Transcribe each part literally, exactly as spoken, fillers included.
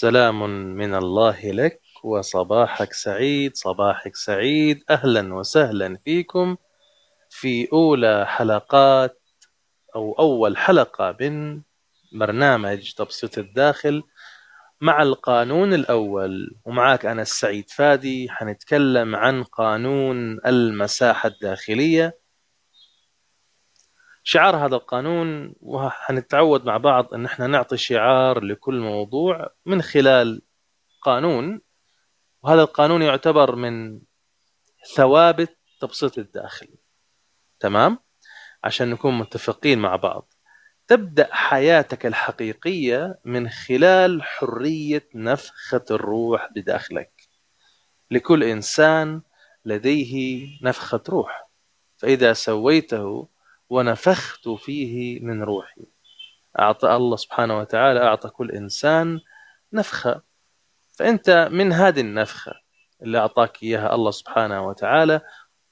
سلام من الله لك وصباحك سعيد صباحك سعيد. أهلا وسهلا فيكم في أولى حلقات أو أول حلقة من برنامج تبسيط الداخل مع القانون الأول، ومعاك أنا السعيد فادي. حنتكلم عن قانون المساحة الداخلية، شعار هذا القانون، وحنتعود مع بعض أن احنا نعطي شعار لكل موضوع من خلال قانون، وهذا القانون يعتبر من ثوابت تبسيط الداخل. تمام؟ عشان نكون متفقين مع بعض. تبدأ حياتك الحقيقية من خلال حرية نفخة الروح بداخلك. لكل إنسان لديه نفخة روح، فإذا سويته ونفخت فيه من روحي. أعطى الله سبحانه وتعالى أعطى كل إنسان نفخة، فأنت من هذه النفخة اللي أعطاك إياها الله سبحانه وتعالى،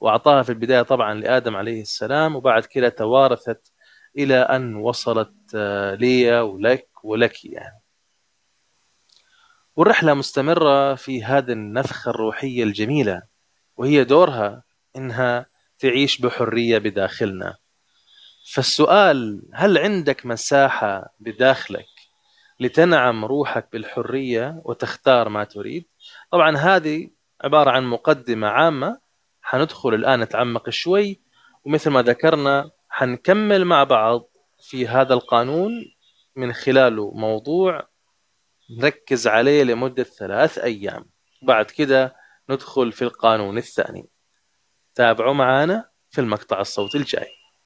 وأعطاها في البداية طبعا لآدم عليه السلام، وبعد كده توارثت إلى أن وصلت لي ولك ولك يعني. والرحلة مستمرة في هذه النفخة الروحية الجميلة، وهي دورها إنها تعيش بحرية بداخلنا. فالسؤال، هل عندك مساحة بداخلك لتنعم روحك بالحرية وتختار ما تريد؟ طبعا هذه عبارة عن مقدمة عامة، حندخل الآن نتعمق شوي، ومثل ما ذكرنا حنكمل مع بعض في هذا القانون من خلاله موضوع نركز عليه لمدة ثلاث أيام، بعد كده ندخل في القانون الثاني. تابعوا معنا في المقطع الصوتي الجاي.